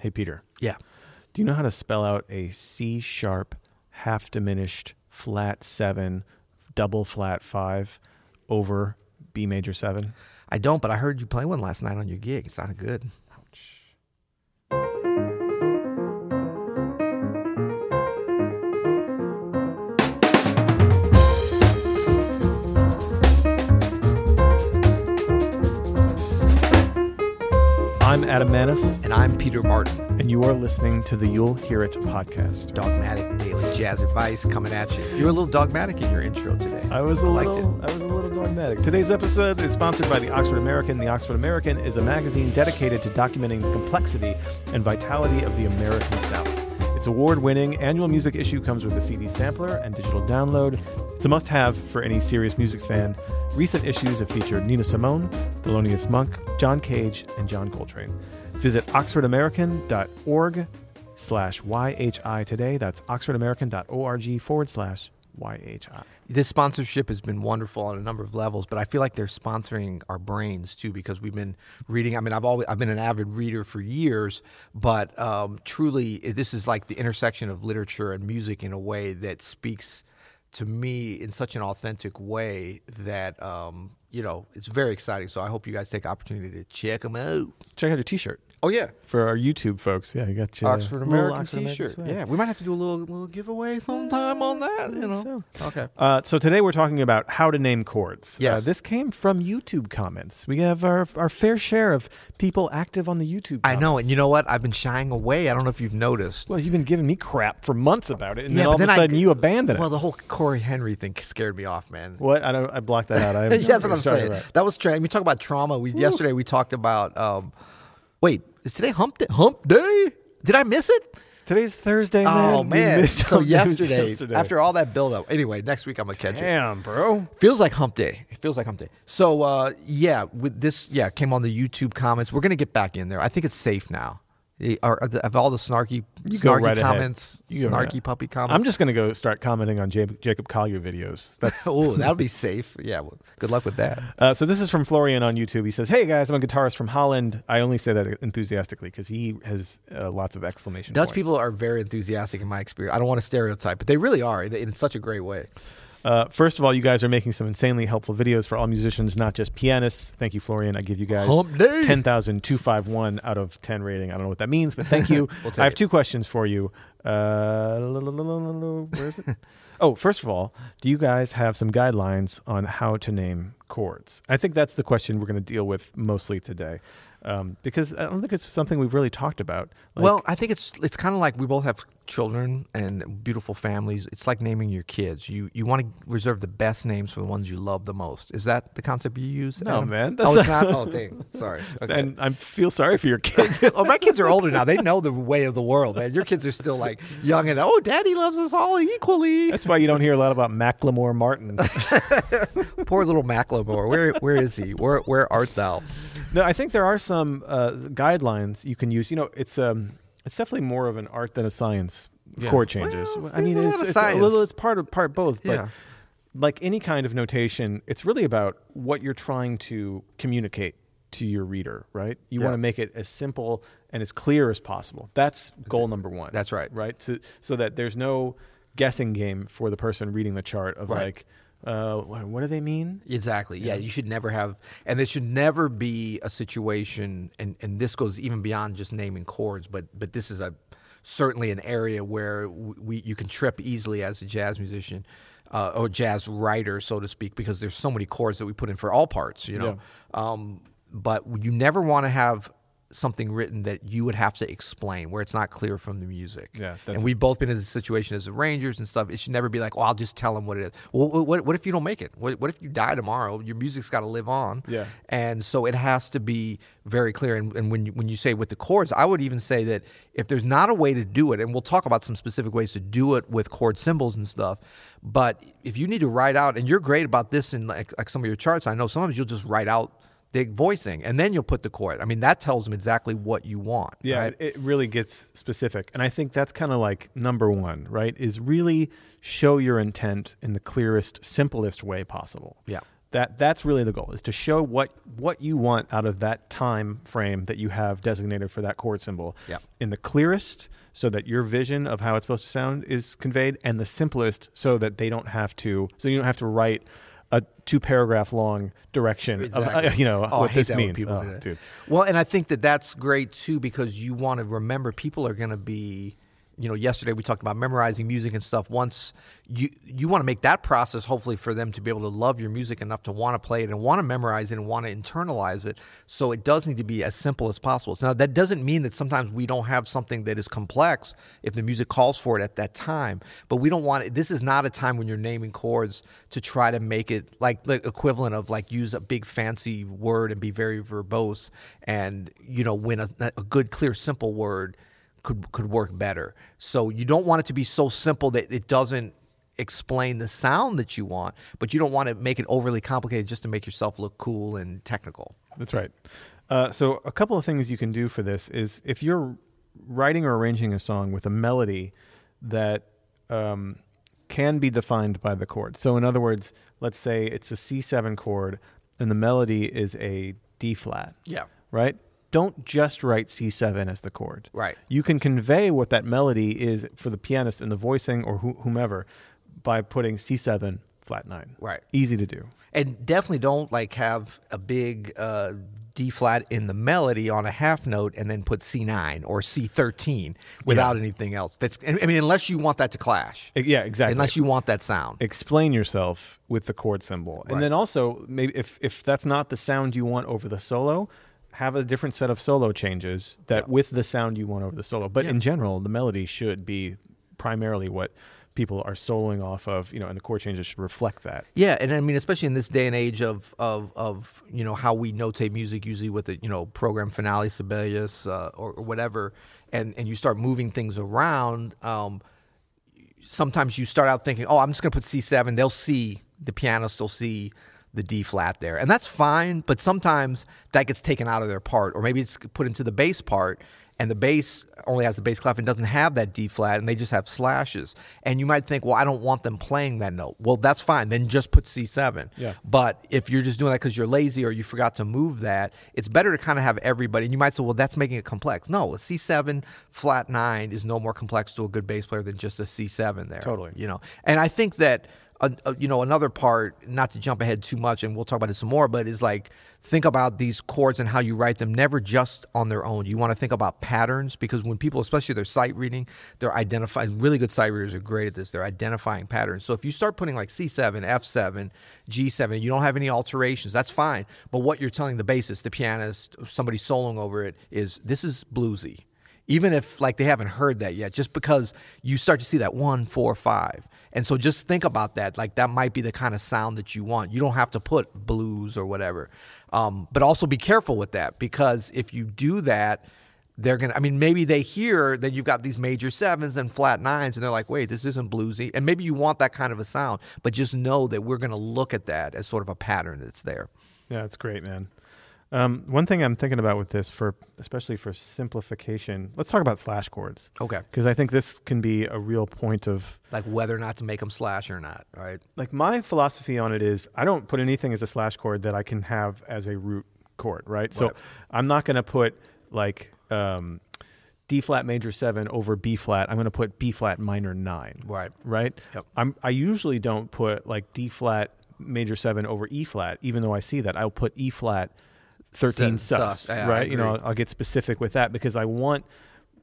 Hey, Peter. Yeah. Do you know how to spell out a C-sharp, half-diminished, flat 7, double flat 5 over B major 7? I don't, but I heard you play one last night on your gig. It sounded good. Ouch. I'm Adam Maness. And I'm Peter Martin. And you are listening to the You'll Hear It podcast. Dogmatic daily jazz advice coming at you. You were a little dogmatic in your intro today. I was a little dogmatic. Today's episode is sponsored by The Oxford American. The Oxford American is a magazine dedicated to documenting the complexity and vitality of the American South. Its award-winning annual music issue comes with a CD sampler and digital download. It's a must-have for any serious music fan. Recent issues have featured Nina Simone, Thelonious Monk, John Cage, and John Coltrane. Visit OxfordAmerican.org/YHI today. That's OxfordAmerican.org/YHI. This sponsorship has been wonderful on a number of levels, but I feel like they're sponsoring our brains too, because we've been reading. I mean, I've been an avid reader for years, but truly this is like the intersection of literature and music in a way that speaks to me in such an authentic way that, you know, it's very exciting. So I hope you guys take the opportunity to check them out. Check out your T-shirt. Oh, yeah. For our YouTube folks. Yeah, you got your Oxford American T-shirt. Yeah, we might have to do a little giveaway sometime on that, you know. So. Okay. So today we're talking about how to name chords. Yes. This came from YouTube comments. We have our fair share of people active on the YouTube comments. I know, and you know what? I've been shying away. I don't know if you've noticed. Well, you've been giving me crap for months about it, and then all of a sudden you abandon it. Well, the whole Corey Henry thing scared me off, man. What? I blocked that out. Yeah, that's what I'm saying. About. That was I mean, talk about trauma. Yesterday we talked about... Wait, is today hump day? Hump day? Did I miss it? Today's Thursday, man. Oh, man. So yesterday, after all that buildup. Anyway, next week I'm going to catch it. Damn, bro. Feels like hump day. So, with this, came on the YouTube comments. We're going to get back in there. I think it's safe now. Of all the snarky puppy comments. I'm just going to go start commenting on Jacob Collier videos. That'll be safe. Yeah, well, good luck with that. So this is from Florian on YouTube. He says, "Hey guys, I'm a guitarist from Holland." I only say that enthusiastically because he has lots of exclamation points. Dutch people are very enthusiastic in my experience. I don't want to stereotype, but they really are in such a great way. First of all, you guys are making some insanely helpful videos for all musicians, not just pianists. Thank you, Florian. I give you guys 10,251 out of 10 rating. I don't know what that means, but thank you. I have two questions for you. Where is it? Oh, first of all, do you guys have some guidelines on how to name chords? I think that's the question we're going to deal with mostly today. Because I don't think it's something we've really talked about. I think it's kind of like we both have children and beautiful families. It's like naming your kids. You want to reserve the best names for the ones you love the most. Is that the concept you use? No, Adam? Man. That's it's not. Oh, dang. Sorry. Okay. And I feel sorry for your kids. Oh, my kids are older now. They know the way of the world, man. Your kids are still like young and daddy loves us all equally. That's why you don't hear a lot about McLemore Martin. Poor little McLemore. Where is he? Where art thou? No, I think there are some guidelines you can use. You know, it's definitely more of an art than a science. Yeah. Chord changes. Well, I mean, it's part both. But yeah. Like any kind of notation, it's really about what you're trying to communicate to your reader, right? You want to make it as simple and as clear as possible. That's goal number one. That's right. Right. So that there's no guessing game for the person reading the chart of like. What do they mean? Exactly. Yeah, you should never have, and there should never be a situation, and this goes even beyond just naming chords, but this is certainly an area where you can trip easily as a jazz musician or jazz writer, so to speak, because there's so many chords that we put in for all parts, you know. Yeah. But you never want to have something written that you would have to explain where it's not clear from the music. Yeah, and we've both been in this situation as arrangers and stuff. It should never be like, I'll just tell them what it is. Well, what if you don't make it? What if you die tomorrow? Your music's got to live on. Yeah. And so it has to be very clear. And when you say with the chords, I would even say that if there's not a way to do it, and we'll talk about some specific ways to do it with chord symbols and stuff, but if you need to write out, and you're great about this in like some of your charts, I know sometimes you'll just write out the voicing, and then you'll put the chord. I mean, that tells them exactly what you want. Yeah, right? It really gets specific. And I think that's kind of like number one, right, is really show your intent in the clearest, simplest way possible. Yeah. That's really the goal, is to show what you want out of that time frame that you have designated for that chord symbol, in the clearest, so that your vision of how it's supposed to sound is conveyed, and the simplest, so that they don't have to, so you don't have to write a 2-paragraph long direction of what this means. Well, and I think that's great too, because you want to remember, people are going to be, yesterday we talked about memorizing music and stuff. Once you want to make that process, hopefully, for them to be able to love your music enough to want to play it and want to memorize it and want to internalize it. So it does need to be as simple as possible. Now, that doesn't mean that sometimes we don't have something that is complex if the music calls for it at that time. But we don't want it. This is not a time when you're naming chords to try to make it like the equivalent of use a big fancy word and be very verbose, and when a good, clear, simple word could work better. So you don't want it to be so simple that it doesn't explain the sound that you want, but you don't want to make it overly complicated just to make yourself look cool and technical. That's right. So a couple of things you can do for this is, if you're writing or arranging a song with a melody that can be defined by the chord. So in other words, let's say it's a C7 chord and the melody is a D flat. Yeah. Right? Don't just write C7 as the chord. Right. You can convey what that melody is for the pianist and the voicing or whomever by putting C7 flat 9. Right. Easy to do. And definitely don't have a big D flat in the melody on a half note and then put C9 or C13 without anything else. Unless you want that to clash. Yeah, exactly. Unless you want that sound. Explain yourself with the chord symbol. Right. And then also, maybe if that's not the sound you want over the solo, have a different set of solo changes with the sound you want over the solo. But in general, the melody should be primarily what people are soloing off of, and the chord changes should reflect that. Yeah, and especially in this day and age of how we notate music, usually with a program Finale, Sibelius, or whatever, and you start moving things around, sometimes you start out thinking, I'm just going to put C7, the pianist will see the D flat there. And that's fine, but sometimes that gets taken out of their part, or maybe it's put into the bass part, and the bass only has the bass clef and doesn't have that D flat, and they just have slashes. And you might think, I don't want them playing that note. Well, that's fine. Then just put C7. Yeah. But if you're just doing that because you're lazy or you forgot to move that, it's better to kind of have everybody. And you might say, that's making it complex. No, a C7 flat 9 is no more complex to a good bass player than just a C7 there. Totally. And I think that another part, not to jump ahead too much, and we'll talk about it some more, but is think about these chords and how you write them, never just on their own. You want to think about patterns, because when people, especially their sight reading, they're identifying, really good sight readers are great at this, they're identifying patterns. So if you start putting C7, F7, G7, you don't have any alterations, that's fine. But what you're telling the bassist, the pianist, somebody soloing over it is, this is bluesy. Even if they haven't heard that yet, just because you start to see that 1, 4, 5. And so just think about that. That might be the kind of sound that you want. You don't have to put blues or whatever. But also be careful with that, because if you do that, they're going to, maybe they hear that you've got these major 7s and flat 9s, and they're like, wait, this isn't bluesy. And maybe you want that kind of a sound, but just know that we're going to look at that as sort of a pattern that's there. Yeah, that's great, man. One thing I'm thinking about with this, especially for simplification, let's talk about slash chords. Okay. Because I think this can be a real point of whether or not to make them slash or not, right? My philosophy on it is, I don't put anything as a slash chord that I can have as a root chord, right? So I'm not going to put D flat major 7 over B flat. I'm going to put B flat minor 9. Right. Right? Yep. I usually don't put D flat major 7 over E flat, even though I see that. I'll put E flat 13 sus, yeah, right? I'll get specific with that, because I want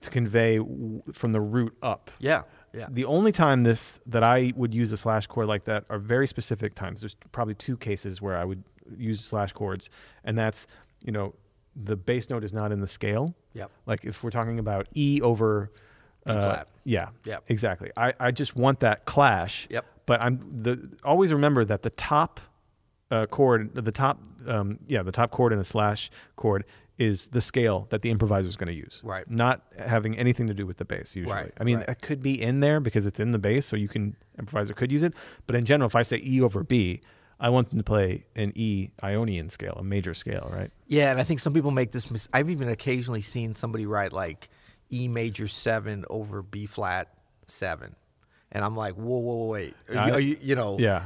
to convey from the root up. Yeah, yeah. The only time that I would use a slash chord like that are very specific times. There's probably 2 cases where I would use slash chords, and that's, the bass note is not in the scale. Yep. If we're talking about E over flat. Yeah, yep. Exactly. I just want that clash. Yep. But always remember that the top chord, the top chord in a slash chord is the scale that the improviser is going to use, right? Not having anything to do with the bass usually. Right. It could be in there because it's in the bass, so improviser could use it. But in general, if I say E over B, I want them to play an E Ionian scale, a major scale, right? Yeah, and I think some people make this mistake. I've even occasionally seen somebody write E major 7 over B flat 7. And I'm like, whoa, wait.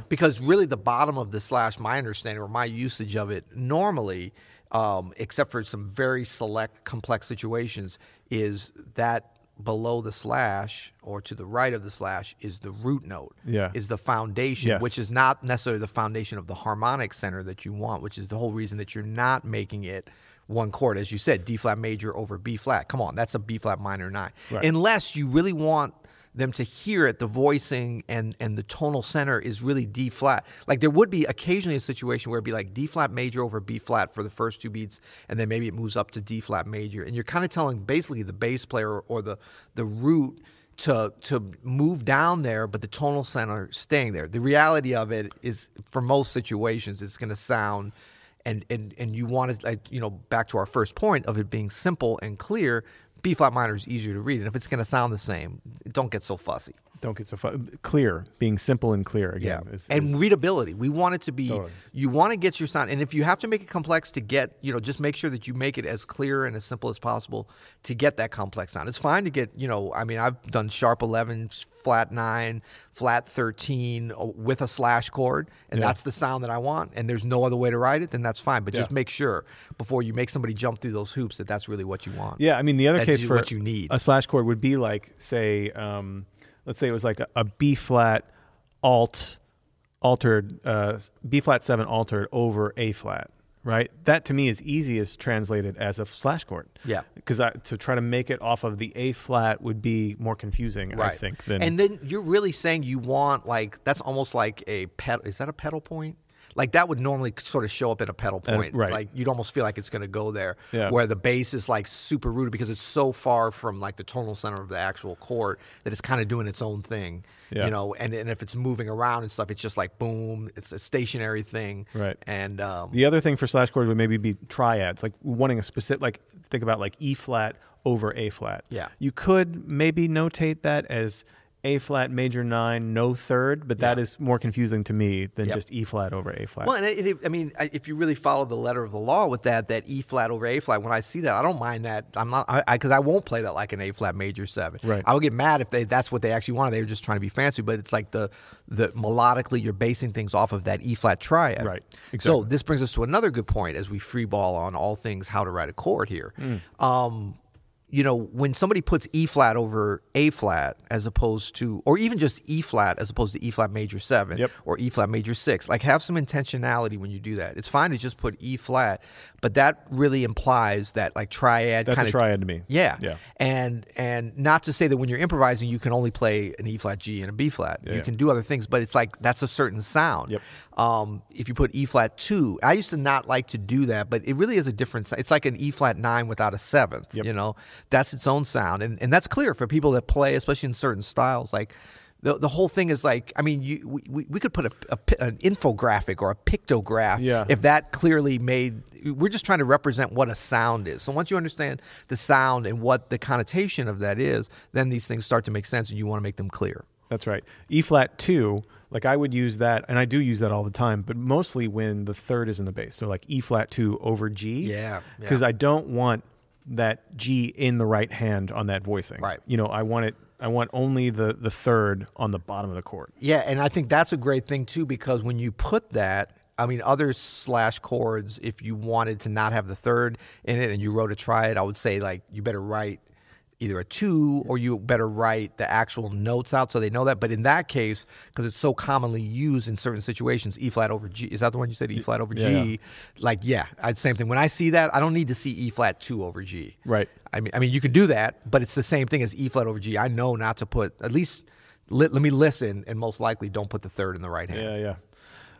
Because really the bottom of the slash, my understanding or my usage of it normally, except for some very select complex situations, is that below the slash or to the right of the slash is the root note, is the foundation, which is not necessarily the foundation of the harmonic center that you want, which is the whole reason that you're not making it one chord. As you said, D flat major over B flat. Come on, that's a B flat minor 9. Right. Unless you really want them to hear it, the voicing and the tonal center is really D flat. Like there would be occasionally a situation where it'd be like D flat major over B flat for the first two beats, and then maybe it moves up to D flat major. And you're kind of telling basically the bass player or the root to move down there, but the tonal center staying there. The reality of it is, for most situations, it's going to sound, and you want it, like, you know, back to our first point of it being simple and clear, B flat minor is easier to read, and if it's going to sound the same, don't get so fussy. Don't get so fussy. Clear, being simple and clear again. Yeah. And readability. We want it to be. Totally. You want to get your sound, and if you have to make it complex to get, you know, just make sure that you make it as clear and as simple as possible to get that complex sound. It's fine to get, you know, I mean, I've done sharp 11, flat 9, flat 13 with a slash chord, and that's the sound that I want. And there's no other way to write it, then that's fine. But just make sure before you make somebody jump through those hoops that that's really what you want. Yeah, I mean, the other case for what you need. A slash chord would be like, say, let's say it was like a B flat altered, B flat 7 altered over A flat, right? That to me is easiest translated as a slash chord. Yeah. Because to try to make it off of the A flat would be more confusing, right. I think. And then you're really saying you want, like, that's almost like a pedal. Is that a pedal point? Like that would normally sort of show up at a pedal point. Right. Like you'd almost feel like it's going to go there, where the bass is like super rooted because it's so far from like the tonal center of the actual chord that it's kind of doing its own thing, you know. And if it's moving around and stuff, it's just like boom, it's a stationary thing. Right. And the other thing for slash chords would maybe be triads, like wanting a specific, like think about like E flat over A flat. Yeah. You could maybe notate that as A flat major 9, no third, but that is more confusing to me than just E flat over A flat. Well, and I mean, if you really follow the letter of the law with that E flat over A flat, when I see that, I don't mind that. I'm not, because I won't play that like an A flat major 7. Right. I would get mad if that's what they actually wanted. They were just trying to be fancy, but it's like the melodically you're basing things off of that E flat triad. Right. Exactly. So this brings us to another good point as we freeball on all things how to write a chord here. You know, when somebody puts E flat over A flat as opposed to, or even just E flat as opposed to E flat major 7 or E flat major 6, like have some intentionality when you do that. It's fine to just put E flat, but that really implies that like triad. That's a triad to me. Yeah. And not to say that when you're improvising, you can only play an E flat G and a B flat. You can do other things, but it's like that's a certain sound. Yep. If you put E flat 2, I used to not like to do that, but it really is a different. It's like an E flat 9 without a 7th. You know, that's its own sound, and that's clear for people that play, especially in certain styles. Like the whole thing is like, I mean, we could put an infographic or a pictograph if that clearly made. We're just trying to represent what a sound is. So once you understand the sound and what the connotation of that is, then these things start to make sense, and you want to make them clear. That's right. E flat 2. Like I would use that, and I do use that all the time, but mostly when the third is in the bass. So like E flat 2 over G. Yeah. Because I don't want that G in the right hand on that voicing. Right. You know, I want it. I want only the third on the bottom of the chord. Yeah, and I think that's a great thing too, because when you put that, I mean, other slash chords, if you wanted to not have the third in it and you wrote a triad, I would say like you better write either a 2 or you better write the actual notes out so they know that. But in that case, because it's so commonly used in certain situations, E flat over G, is that the one you said, E flat over G? Like, same thing. When I see that, I don't need to see E flat 2 over G. Right. I mean, you can do that, but it's the same thing as E flat over G. I know not to put, at least, let me listen, and most likely don't put the third in the right hand. Yeah.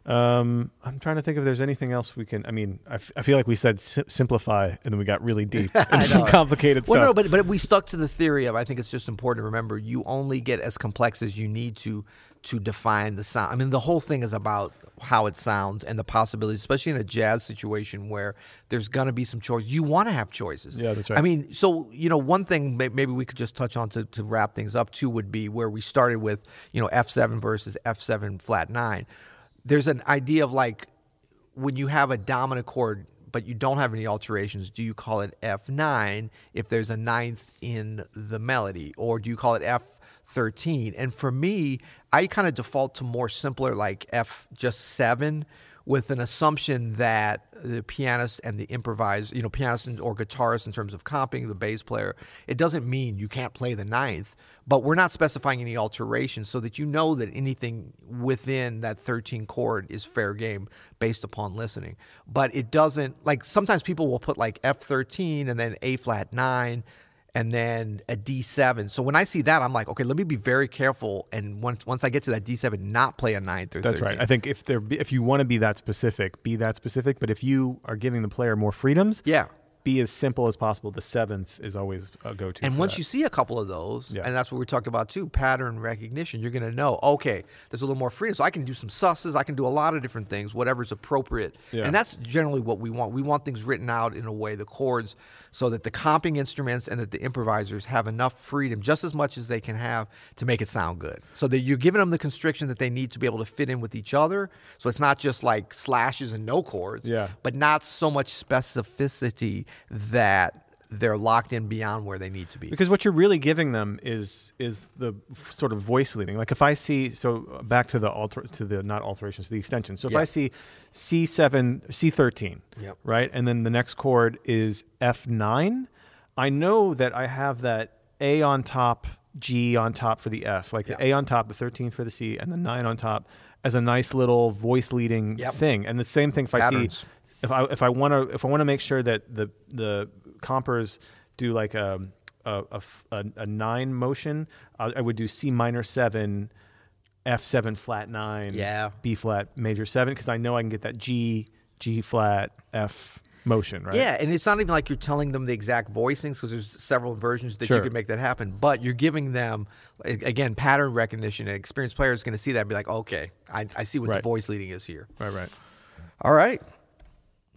I'm trying to think if there's anything else we can. I mean, I feel like we said simplify, and then we got really deep into some complicated stuff. Well, no, but we stuck to the theory of. I think it's just important to remember you only get as complex as you need to define the sound. I mean, the whole thing is about how it sounds and the possibilities, especially in a jazz situation where there's going to be some choice. You want to have choices. Yeah, that's right. I mean, so, you know, one thing maybe we could just touch on to wrap things up too would be where we started with, you know, F7 versus F7 flat 9. There's an idea of like when you have a dominant chord but you don't have any alterations, do you call it F9 if there's a ninth in the melody, or do you call it F13? And for me, I kind of default to more simpler, like F just 7, with an assumption that the pianist and the improviser, you know, pianist or guitarist in terms of comping, the bass player, it doesn't mean you can't play the ninth, but we're not specifying any alterations so that you know that anything within that 13 chord is fair game based upon listening. But it doesn't, like sometimes people will put like F13 and then A flat 9 and then a D7. So when I see that, I'm like, okay, let me be very careful. And once I get to that D7, not play a 9 through 13. That's right. I think if you want to be that specific. But if you are giving the player more freedoms, yeah, be as simple as possible. The 7th is always a go-to. And once you see a couple of those, yeah, and that's what we're talking about too, pattern recognition, you're going to know, okay, there's a little more freedom. So I can do some susses. I can do a lot of different things, whatever's appropriate. Yeah. And that's generally what we want. We want things written out in a way, the chords, so that the comping instruments and that the improvisers have enough freedom, just as much as they can have, to make it sound good. So that you're giving them the constriction that they need to be able to fit in with each other. So it's not just like slashes and no chords, yeah, but not so much specificity that they're locked in beyond where they need to be. Because what you're really giving them is the sort of voice leading. Like if I see, so back to the extensions. So if, yeah, I see C7, C13, yep, right? And then the next chord is F9. I know that I have that A on top, G on top for the F, like, yep, the A on top, the 13th for the C, and the 9 on top as a nice little voice leading, yep, thing. And the same thing if patterns. I see... If I want to make sure that the compers do like a 9 motion, I would do C minor 7, F7 flat 9, yeah, B flat major 7, because I know I can get that G flat F motion, right? Yeah, and it's not even like you're telling them the exact voicings, because there's several versions that, sure, you can make that happen. But you're giving them, again, pattern recognition. An experienced player is going to see that and be like, okay, I see what, right, the voice leading is here. Right. All right.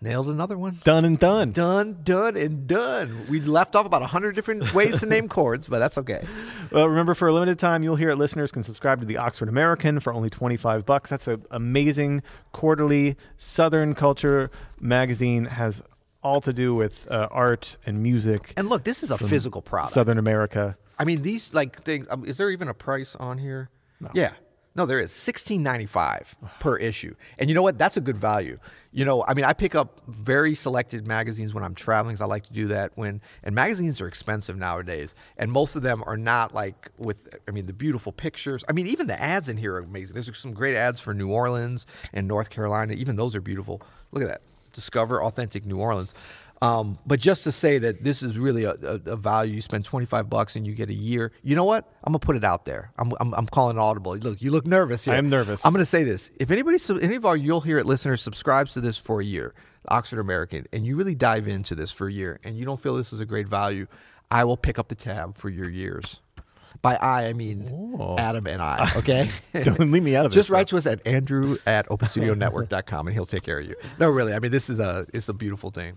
Nailed another one. Done and done. Done and done. We left off about 100 different ways to name chords, but that's okay. Well, remember, for a limited time, You'll Hear It listeners can subscribe to The Oxford American for only $25. That's an amazing quarterly Southern culture magazine. Has all to do with art and music. And look, this is a physical product. Southern America. I mean, these like things, is there even a price on here? No. Yeah. No, there is $16.95 per issue. And you know what? That's a good value. You know, I mean, I pick up very selected magazines when I'm traveling, because I like to do that and magazines are expensive nowadays. And most of them are not like the beautiful pictures. I mean, even the ads in here are amazing. There's some great ads for New Orleans and North Carolina. Even those are beautiful. Look at that. Discover authentic New Orleans. But just to say that this is really a value. You spend $25 and you get a year. You know what? I'm gonna put it out there. I'm calling audible. Look, you look nervous here. I am nervous. I'm gonna say this. If any of our You'll Hear It listeners subscribes to this for a year, Oxford American, and you really dive into this for a year, and you don't feel this is a great value, I will pick up the tab for your years. By I mean, ooh, Adam and I, okay? Don't leave me out of it. Just write to us at andrew@OpenStudioNetwork.com, and he'll take care of you. No, really. I mean, this is a beautiful thing.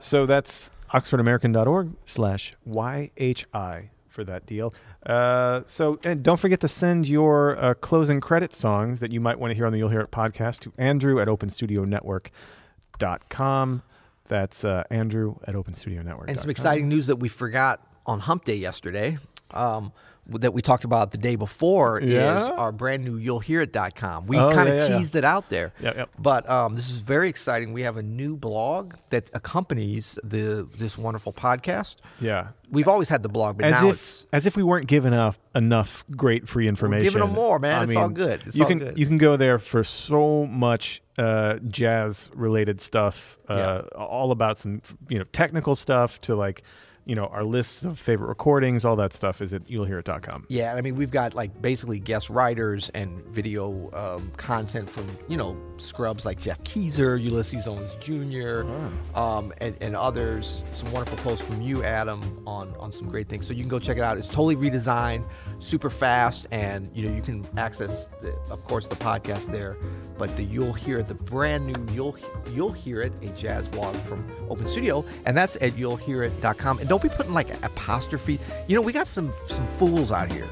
So that's OxfordAmerican.org/YHI for that deal. And don't forget to send your closing credit songs that you might want to hear on the You'll Hear It podcast to Andrew@OpenStudioNetwork.com. That's Andrew@OpenStudioNetwork.com. And some exciting news that we forgot on Hump Day yesterday, that we talked about the day before, yeah, is our brand new youllhearit.com. We teased it out there. Yep. But this is very exciting. We have a new blog that accompanies this wonderful podcast. Yeah. We've always had the blog, but as if we weren't giving enough great free information. We're giving them more, man. All good. You can go there for so much jazz-related stuff, all about some technical stuff to like... our lists of favorite recordings, all that stuff is at youllhearit.com. Yeah, I mean, we've got like basically guest writers and video content from, scrubs like Jeff Keiser, Ulysses Owens Jr., and others. Some wonderful posts from you, Adam, on some great things. So you can go check it out. It's totally redesigned, super fast, and you can access, the podcast there. But You'll Hear It, a jazz blog from Open Studio, and that's at youllhearit.com. And don't be putting like an apostrophe. We got some fools out here.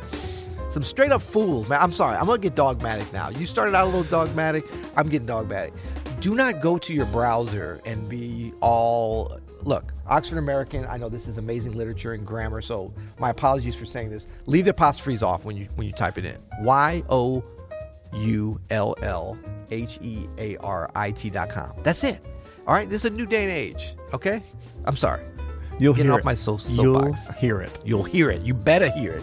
Some straight up fools, man. I'm sorry. I'm going to get dogmatic now. You started out a little dogmatic. I'm getting dogmatic. do not go to your browser and be all, look, Oxford American, I know this is amazing literature and grammar, so my apologies for saying this. Leave the apostrophes off when you type it in. youllhearit.com. That's it. All right? This is a new day and age, okay? I'm sorry. You'll hear it. Getting off my soapbox. You'll hear it. You better hear it.